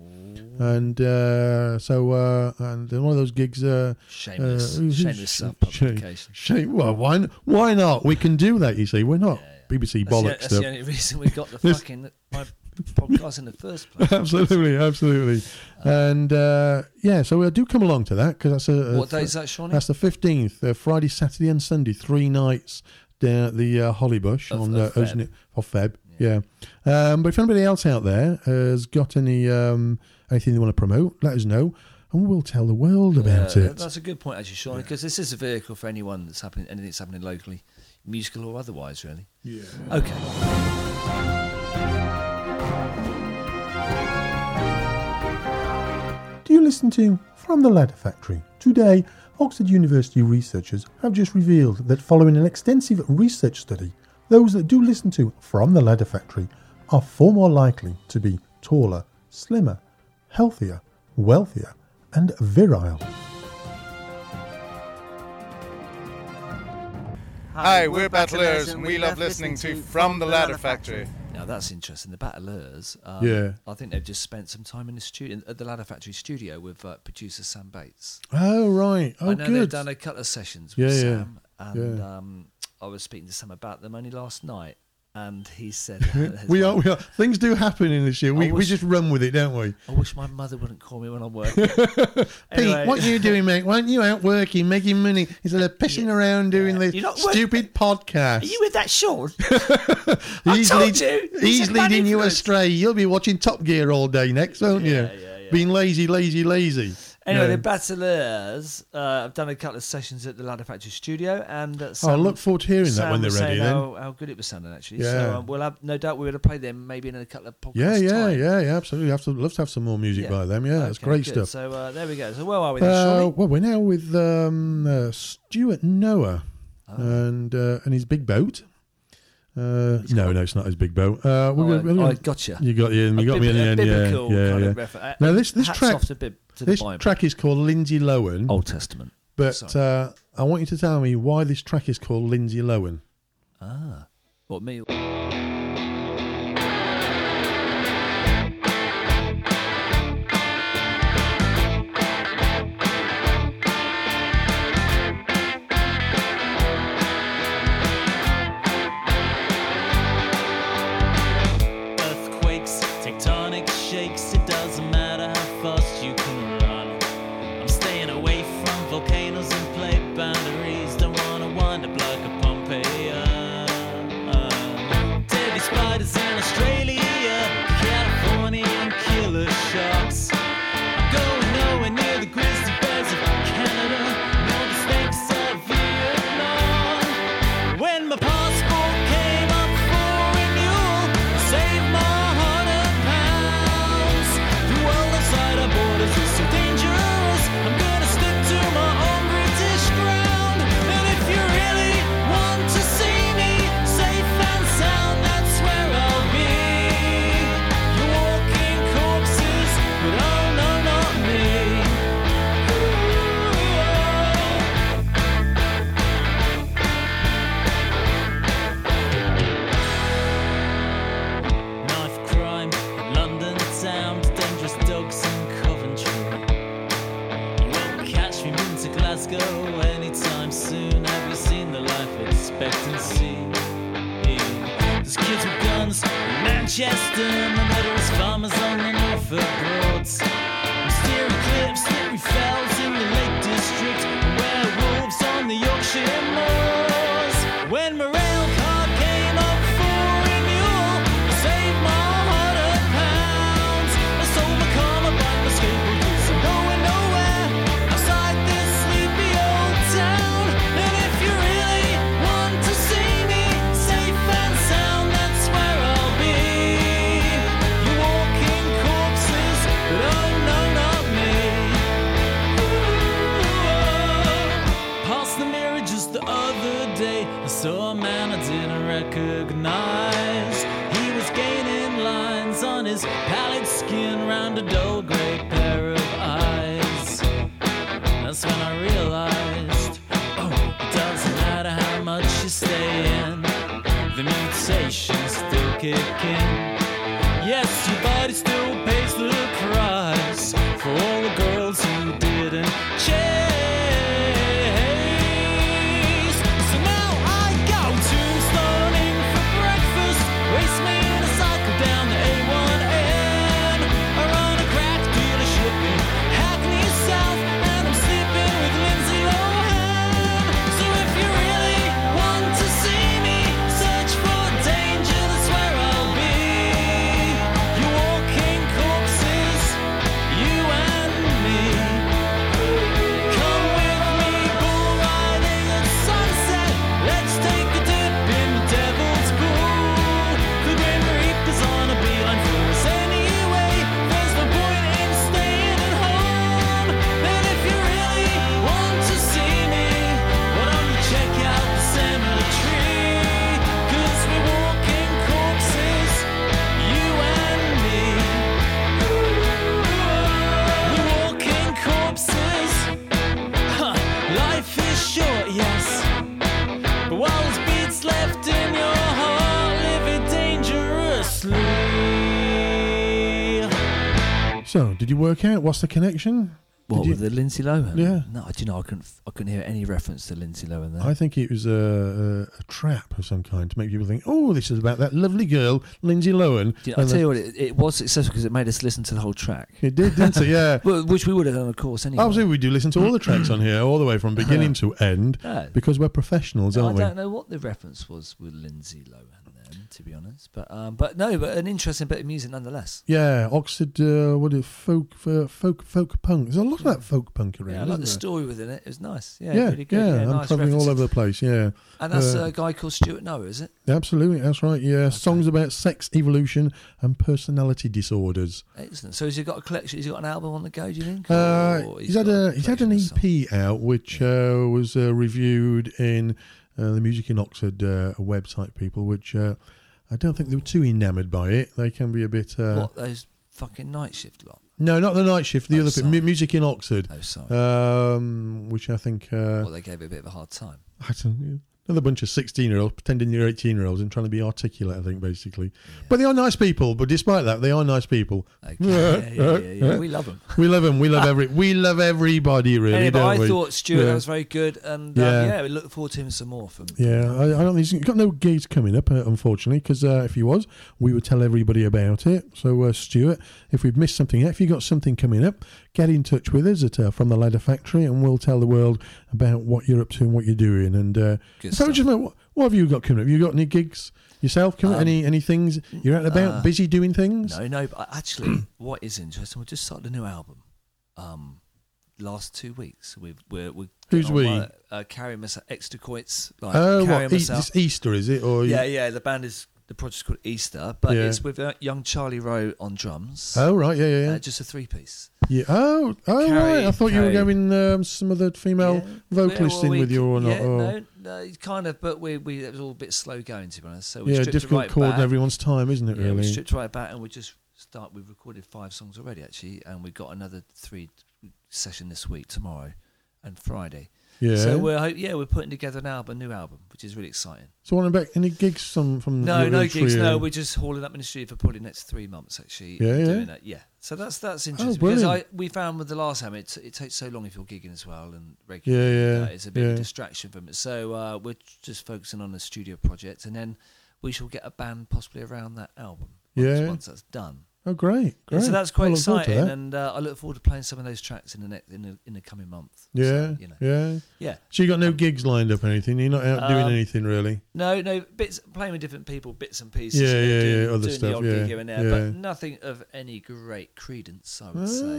And uh, so, uh, and one of those gigs. Uh, shameless, uh, shameless self publication. Shame, well, why not? why not? We can do that, you see. We're not yeah, yeah. B B C that's bollocks. The, that's stuff. The only reason we got the fucking my podcast in the first place. Absolutely, absolutely. Um, and uh, yeah, so we do come along to that because that's a. What a, day is that, Shawnee? That's the fifteenth, uh, Friday, Saturday, and Sunday, three nights down at the uh, Hollybush of, on of uh, Feb. Of Feb. Yeah, um, but if anybody else out there has got any um, anything they want to promote, let us know, and we'll tell the world about yeah, it. That's a good point, actually, Sean, yeah. because this is a vehicle for anyone that's happening, anything that's happening locally, musical or otherwise, really. Yeah. Okay. Do you listen to From the Ladder Factory? Today, Oxford University researchers have just revealed that following an extensive research study, those that do listen to From the Ladder Factory are far more likely to be taller, slimmer, healthier, wealthier, and virile. Hi, we're Battleers, and we love listening to From the Ladder Factory. Now, that's interesting. The Battleers, um, yeah. I think they've just spent some time in the studio, at the Ladder Factory studio with uh, producer Sam Bates. Oh, right. Oh, I know good. They've done a couple of sessions with yeah, Sam. Yeah. And... Yeah. Um, I was speaking to Sam about them only last night, and he said... we are, we are. Things do happen in this year. We wish, we just run with it, don't we? I wish my mother wouldn't call me when I'm working. Anyway. Pete, what are you doing, mate? Why aren't you out working, making money, instead of pissing yeah. around doing yeah. this stupid work- podcast? Are you with that, Sean? I told lead, you! He's leading you astray. You'll be watching Top Gear all day next, won't you? Yeah, yeah, yeah. Being lazy, lazy, lazy. Anyway, no. the Battleers uh, have done a couple of sessions at the Ladder Factory studio, and uh, Sam, oh, I look forward to hearing Sam that when they're ready. Then how, how good it was sounding, actually. Yeah. So um, we'll have no doubt we're going to play them maybe in a couple of podcasts. Yeah, yeah, time. yeah, yeah. Absolutely, I'd love to have some more music yeah. by them. Yeah, okay, that's great good. stuff. So uh, there we go. So where are we? Then, uh, well, we're now with um, uh, Stuart Noah oh. and uh, and his big boat. Uh, no, cool. no, it's not his big boat. Uh, we, oh, we, we, I gotcha. You got the end. You got bib- me in the end. Biblical yeah, kind yeah, of yeah. Refer- now this this Hats track off to bib- to this track is called Lindsay Lowen. Old Testament. But uh, I want you to tell me why this track is called Lindsay Lowen. Ah, what me? doesn't matter how fast you can run. I'm staying away from volcanoes and plate boundaries. Don't wanna wind up like a Pompeii. Dirty spiders in Australia, Californian killer sharks. I'm going nowhere near the grizzly bears of Canada, nor the snakes of Vietnam. When my passport came up for renewal, I saved my one hundred pounds. Through all the cider borders, it's so dangerous. I'm gonna stick to my own British ground. And if you really want to see me safe and sound, that's where I'll be. You're walking corpses, but I anytime soon. Have you seen the life expectancy? There's kids with guns in Manchester, and the murderous farmers on the Norfolk Broads. Steering cliffs, slippery fells in the Lake District, werewolves on the Yorkshire moors. When my rail car came up for renewal, I saved my one hundred pounds. I sold my car, my bike, my skateboard. Saw a man I didn't recognize. He was gaining lines on his pallid skin, round a dull grey pair of eyes. That's when I realized, oh, it doesn't matter how much you stay in, the mutations still kick in. Yes, your body still pays the price for all the girls who didn't change. So, did you work out what's the connection? What, with the Lindsay Lohan? Yeah. No, do you know, I couldn't, I couldn't hear any reference to Lindsay Lohan there. I think it was a, a, a trap of some kind to make people think, oh, this is about that lovely girl, Lindsay Lohan. You know, I'll tell you what, it, it was successful because it made us listen to the whole track. It did, didn't it? Yeah. Well, which we would have done, of course, anyway. Obviously, we do listen to all the tracks on here, all the way from beginning to end, no. because we're professionals, no, aren't we? I don't know what the reference was with Lindsay Lohan, to be honest, but um, but no, but an interesting bit of music nonetheless. Yeah, Oxford, uh, what is folk, uh, folk, folk punk. There's a lot of that folk punk around. Yeah, I like the story within it. It was nice. Yeah, yeah, really good. Yeah, yeah, I'm nice traveling all over the place. Yeah, and that's uh, a guy called Stuart Noah, is it? Absolutely, that's right. Yeah, okay. Songs about sex, evolution, and personality disorders. Excellent. So has he got a collection? Has he got an album on the go? Do you think? Uh, he's, he's had a, a he's had an E P out, which yeah. uh, was uh, reviewed in. Uh, the Music in Oxford uh, website, people, which uh, I don't think they were too enamoured by it. They can be a bit... Uh, what, those fucking night shift lot? No, not the night shift, the oh, other bit, M- Music in Oxford. Oh, sorry. Um, which I think... Uh, well, they gave it a bit of a hard time. I don't know. Another bunch of sixteen-year-olds pretending you're eighteen-year-olds and trying to be articulate, I think, basically. Yeah. But they are nice people. But despite that, they are nice people. Okay. yeah, yeah, yeah, yeah. We love them. We love them. We love every. We love everybody, really, anyway, don't I we? I thought Stuart yeah. was very good, and uh, yeah. yeah, we look forward to him some more. From yeah, I, I don't think he's got no gigs coming up, uh, unfortunately, because uh, if he was, we would tell everybody about it. So, uh, Stuart, if we've missed something, if you got something coming up, get in touch with us at uh, From the Ladder Factory, and we'll tell the world about what you're up to and what you're doing, and. Uh, So just what, what have you got coming up? Have you got any gigs yourself coming um, up? Any, any things? You're out and about, uh, busy doing things? No, no. But actually, what is interesting, we just started a new album um, last two weeks. We've, we're, we're Who's on, we? Uh, uh, Carry Myself, Extra Coits. Like, oh, Carry what? Myself. E- it's Easter, is it? Or yeah, yeah. The band is, the project's called Easter, but yeah. it's with uh, young Charlie Rowe on drums. Oh, right, yeah, yeah. yeah. Uh, just a three-piece. Yeah. Oh, oh Carrie, right. I thought Carrie. you were going um, some other female yeah. vocalist well, in we, with you or not. Yeah, or... no, no, kind of, but we, we, it was all a bit slow going, to be honest. So we yeah, difficult right chord in everyone's time, isn't it, yeah, really? We stripped right back and we just start, we've recorded five songs already, actually, and we've got another three session this week, tomorrow and Friday. Yeah. So we're yeah we're putting together an album, a new album, which is really exciting. So what about any gigs from from no no gigs no we're just hauling up in the studio for probably the next three months actually. Yeah, yeah. Doing that. yeah. So that's that's interesting oh, because I we found with the last album it, it takes so long if you're gigging as well and regularly yeah, yeah. Uh, it's a bit yeah. of a distraction from it. So uh, we're just focusing on a studio project and then we shall get a band possibly around that album once, yeah. once that's done. Oh great! Great. Yeah, so that's quite exciting, that. and uh, I look forward to playing some of those tracks in the next, in the in the coming month. Yeah, so, you know. yeah, yeah. So you got no um, gigs lined up or anything? You're not out um, doing anything really? No, no. Bits playing with different people, bits and pieces. Yeah, yeah, doing, yeah. Other doing stuff, the odd yeah, gig here and there, yeah. but nothing of any great credence, I would ah, say. Right.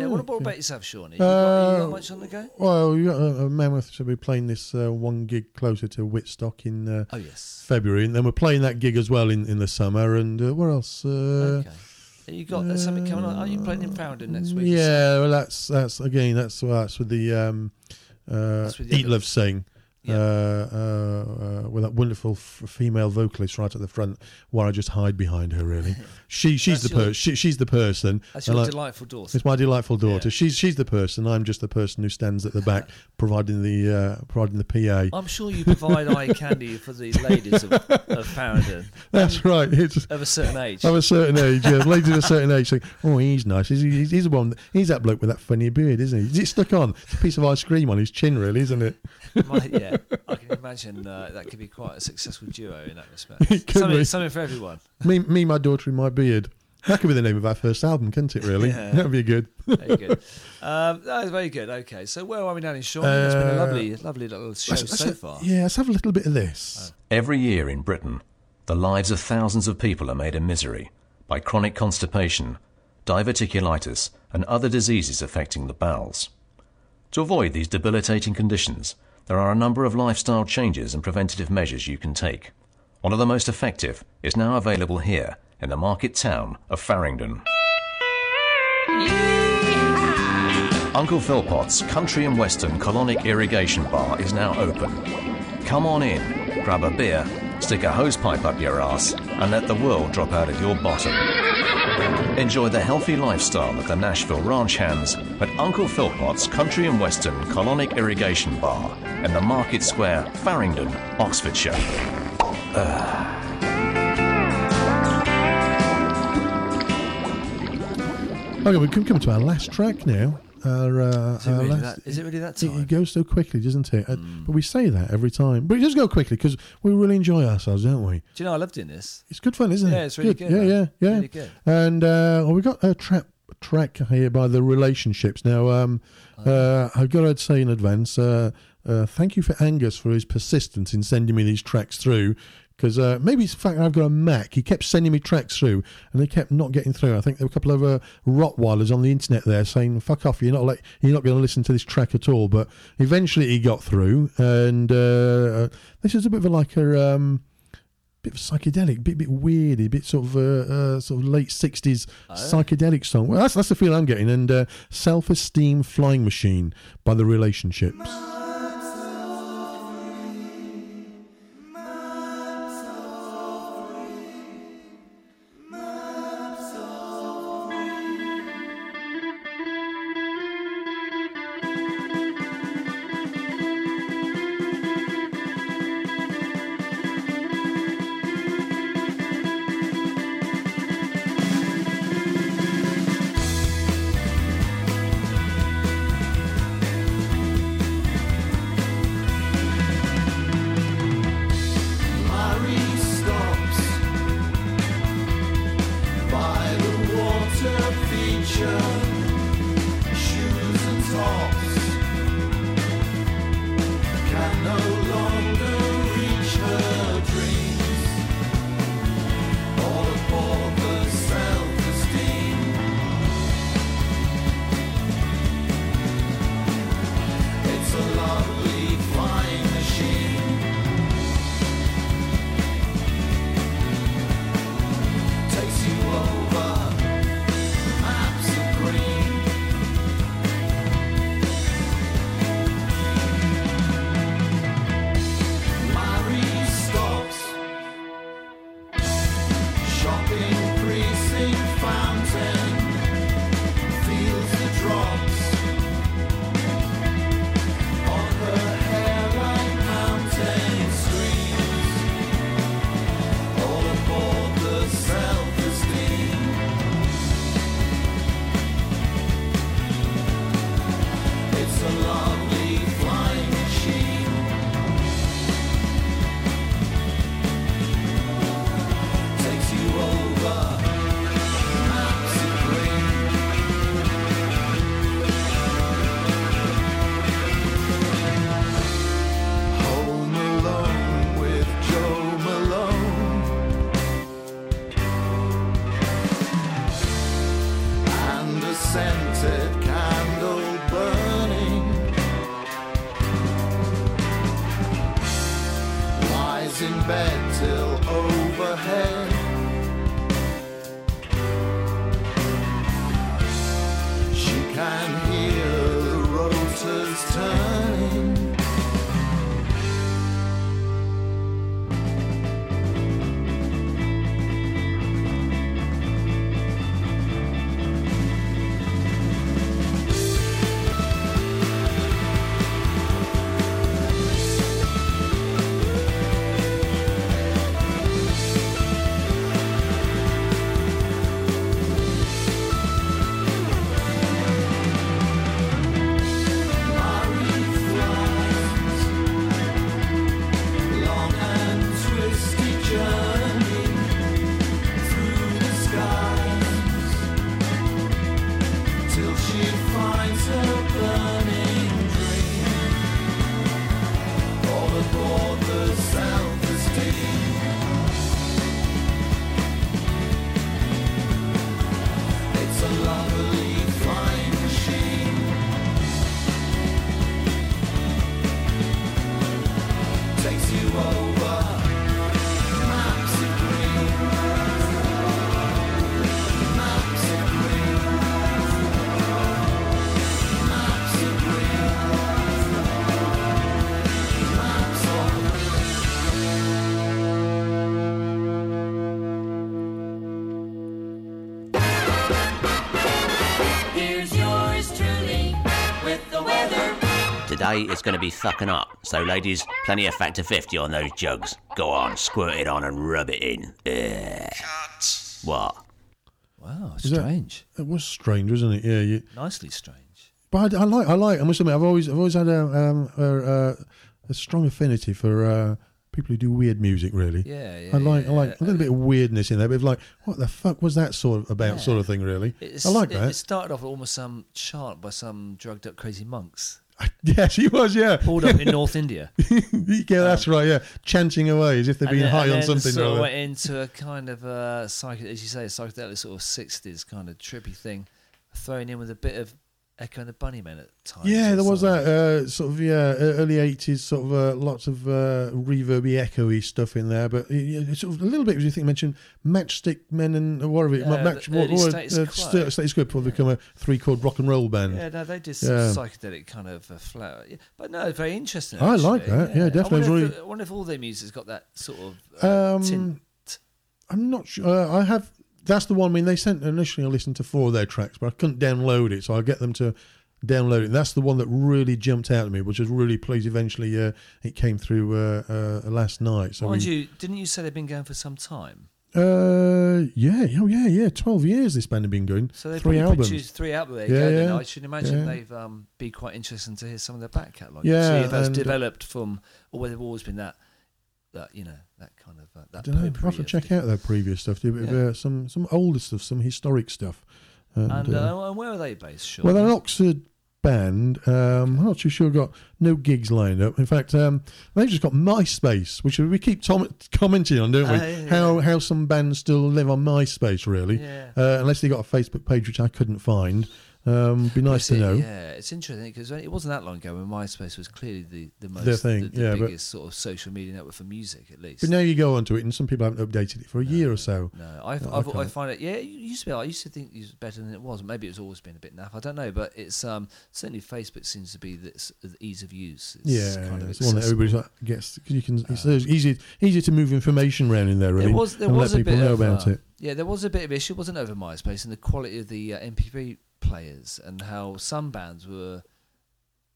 Yeah, what about, what about yourself, Sean? You, uh, you got much on the go? Well, you got uh, Mammoth should be playing this uh, one gig closer to Whitstock in uh, oh yes February, and then we're playing that gig as well in, in the summer. And uh, where else? Uh, okay. You got uh, something coming on? Are you playing in Founding next week? Yeah, well, that's that's again that's that's with the um, uh, that's with Eat Love Sing, yeah. uh, uh, uh, with that wonderful f- female vocalist right at the front, where I just hide behind her. Really, she she's that's the your, per- she, she's the person. That's your I, delightful daughter. It's my delightful daughter. Yeah. She's she's the person. I'm just the person who stands at the back, providing the uh, providing the P A. I'm sure you provide eye candy for the ladies of, of Farringdon. That's right. It's of a certain age. Of a certain age, yeah. Ladies of a certain age think, oh, he's nice. He's, he's, he's the one. He's that bloke with that funny beard, isn't he? Is it stuck on? It's a piece of ice cream on his chin, really, isn't it? My, yeah, I can imagine uh, that could be quite a successful duo in that respect. It could something, be. something for everyone. Me, me, my daughter, and my beard. That could be the name of our first album, couldn't it, really? Yeah. That would be good. Very good. Um, that was very good. Okay, so where are we now in Sean? Uh, it's been a lovely, lovely little show let's, so let's far. A, yeah, let's have a little bit of this. Oh. Every year in Britain, the lives of thousands of people are made a misery by chronic constipation, diverticulitis, and other diseases affecting the bowels. To avoid these debilitating conditions, there are a number of lifestyle changes and preventative measures you can take. One of the most effective is now available here, in the market town of Farringdon. Yee-haw! Uncle Philpot's Country and Western Colonic Irrigation Bar is now open. Come on in, grab a beer, stick a hosepipe up your arse, and let the world drop out of your bottom. Enjoy the healthy lifestyle of the Nashville ranch hands at Uncle Philpot's Country and Western Colonic Irrigation Bar in the Market Square, Farringdon, Oxfordshire. Uh. Okay, we can come to our last track now. Our, uh, is, it our really last, that, is it really that time? It, it goes so quickly, doesn't it? Mm. But we say that every time. But it does go quickly because we really enjoy ourselves, don't we? Do you know, I love doing this. It's good fun, isn't yeah, it? Yeah, it's really good. good yeah, yeah, yeah. Really good. And uh, well, we've got a trap track here by The Relationships. Now, um, oh. uh, I've got to say in advance, uh, uh, thank you for Angus for his persistence in sending me these tracks through. Because uh, maybe it's the fact that I've got a Mac. He kept sending me tracks through, and they kept not getting through. I think there were a couple of uh, Rottweilers on the internet there saying, fuck off, you're not like, you're not going to listen to this track at all. But eventually he got through, and uh, this is a bit of a, like a... Um, bit of psychedelic, bit bit weirdy, bit sort of uh, uh, sort of late sixties oh. psychedelic song. Well, that's that's the feel I'm getting. And uh, Self-Esteem Flying Machine by The Relationships. No. scented candle burning lies in bed till overhead. She can hear the rotors turning. It's going to be fucking up. So, ladies, plenty of factor fifty on those jugs. Go on, squirt it on and rub it in. Cut. What? Wow, strange. That, it was strange, wasn't it? Yeah, you, nicely strange. But I, I like, I like. I must admit, I've always, I've always had a, um, a, a, a strong affinity for uh, people who do weird music. Really. Yeah, yeah. I like, yeah, I like yeah. a little bit of weirdness in there, but it's like, what the fuck was that sort of about, yeah. sort of thing? Really. It's, I like it, that. It started off almost some chant by some drugged-up crazy monks. Yeah, she was, yeah. Pulled up in North India. Yeah, that's um, right, yeah. Chanting away as if they'd been then, high on something. Sort of went into a kind of, uh, psych- as you say, a psychedelic sort of sixties kind of trippy thing, thrown in with a bit of Echo and the Bunnymen at times. Yeah, there was that uh, sort of, yeah, early eighties, sort of uh, lots of uh, reverby, echoey stuff in there, but it, it sort of a little bit, as you think, mentioned Matchstick Men and whatever it uh, match, what, what, Status uh, Quo. Status Quo probably yeah. become a three-chord rock and roll band. Yeah, no, they did some yeah. psychedelic kind of uh, flower. Yeah, but no, very interesting. Actually. I like that, yeah, yeah definitely. I wonder, if, I wonder if all their music's got that sort of uh, um, tint. I'm not sure. Uh, I have... That's the one. I mean, they sent initially. I listened to four of their tracks, but I couldn't download it, so I get them to download it. And that's the one that really jumped out at me, which was really pleased. Eventually, uh, it came through uh, uh, last night. So, mind we, you, didn't you say they've been going for some time? Uh, yeah, oh yeah, yeah. Twelve years this band have been going. So they've three albums, produced three albums. There yeah, again, yeah. I should imagine yeah. they've um, be quite interesting to hear some of their back catalogue. Yeah, see if that's developed from, or whether they've always been that. That you know, that kind of uh, that. I don't know. I'll have to check different. out their previous stuff. Do a bit yeah. of uh, some some older stuff, some historic stuff. And, and, uh, uh, and where are they based? Sure. Well, they're an Oxford band. Um, I'm not too sure. Got no gigs lined up. In fact, um, they've just got MySpace, which we keep tom- commenting on, don't we? Uh, yeah. How how some bands still live on MySpace, really? Yeah. Uh, unless they got a Facebook page, which I couldn't find. Um, be nice to know. Yeah, it's interesting because it wasn't that long ago when MySpace was clearly the the most the thing, the, the yeah, biggest sort of social media network for music, at least. But now you go onto it, and some people haven't updated it for a no, year or so. No, I've, no I've, I I find it. Yeah, it used to be. I used to think it was better than it was. Maybe it's always been a bit naff. I don't know, but it's um, certainly Facebook seems to be the, the ease of use. It's yeah, kind of it's one that everybody like, gets because you can. It's um, easy, easy to move information around in there. Really, there was, there and was let a people bit know of, about uh, it. Yeah, there was a bit of issue, wasn't over MySpace and the quality of the uh, M P three players and how some bands were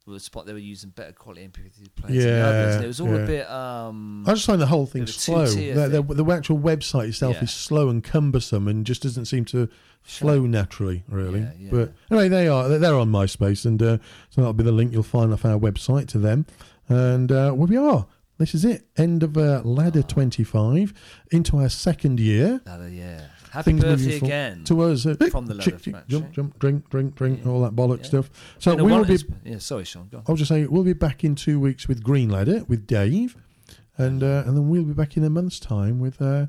were spot they were using better quality M P three players yeah, than others. And it was all yeah. a bit um I just find the whole thing's slow. The, the, the actual website itself yeah. is slow and cumbersome and just doesn't seem to flow sure. naturally really yeah, yeah. But anyway they are they're on MySpace and uh, so that'll be the link you'll find off our website to them and uh, where we are. This is it. End of uh, Ladder oh. twenty-five into our second year. Ladder, yeah. Happy Things birthday again to us uh, from the Ladder Factory. Jump, jump, drink, drink, drink, yeah. all that bollock yeah. stuff. So we will be. Yeah, sorry, Sean. Go on. I was just saying we'll be back in two weeks with Green Ladder with Dave, and uh, and then we'll be back in a month's time with uh,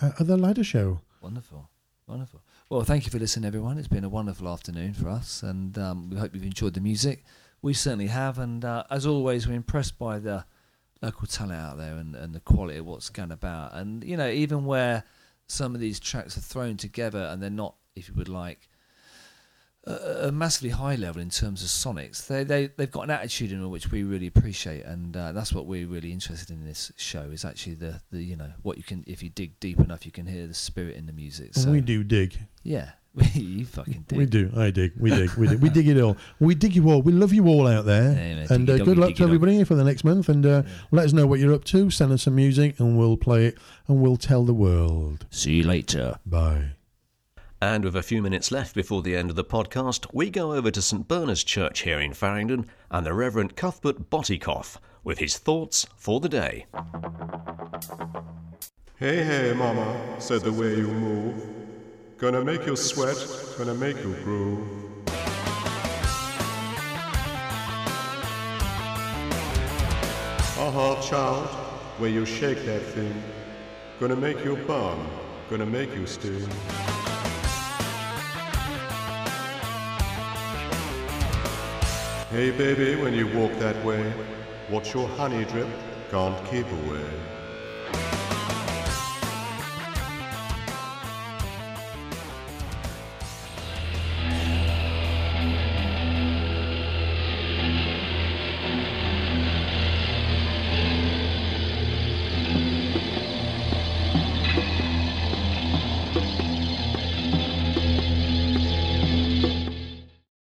our other Ladder show. Wonderful, wonderful. Well, thank you for listening, everyone. It's been a wonderful afternoon for us, and um, we hope you've enjoyed the music. We certainly have, and uh, as always, we're impressed by the local talent out there and, and the quality of what's going about. And, you know, even where some of these tracks are thrown together and they're not, if you would like, a, a massively high level in terms of sonics, they, they, they've got an attitude in which we really appreciate, and uh, that's what we're really interested in this show, is actually the, the, you know, what you can, if you dig deep enough, you can hear the spirit in the music. So. We do dig. Yeah. You fucking dig. We do. I dig. We dig. We dig. We dig it all. We dig you all. We love you all out there. Yeah, you know, and uh, good luck to everybody for the next month. And uh, yeah. Let us know what you're up to. Send us some music and we'll play it and we'll tell the world. See you later. Bye. And with a few minutes left before the end of the podcast, we go over to St Bernard's Church here in Farringdon and the Reverend Cuthbert Bottikoff with his thoughts for the day. Hey, hey, mama, said the way you move. Gonna make you sweat, gonna make you groove. Aha, child, where you shake that thing. Gonna make you bum, gonna make you sting. Hey, baby, when you walk that way, watch your honey drip, can't keep away.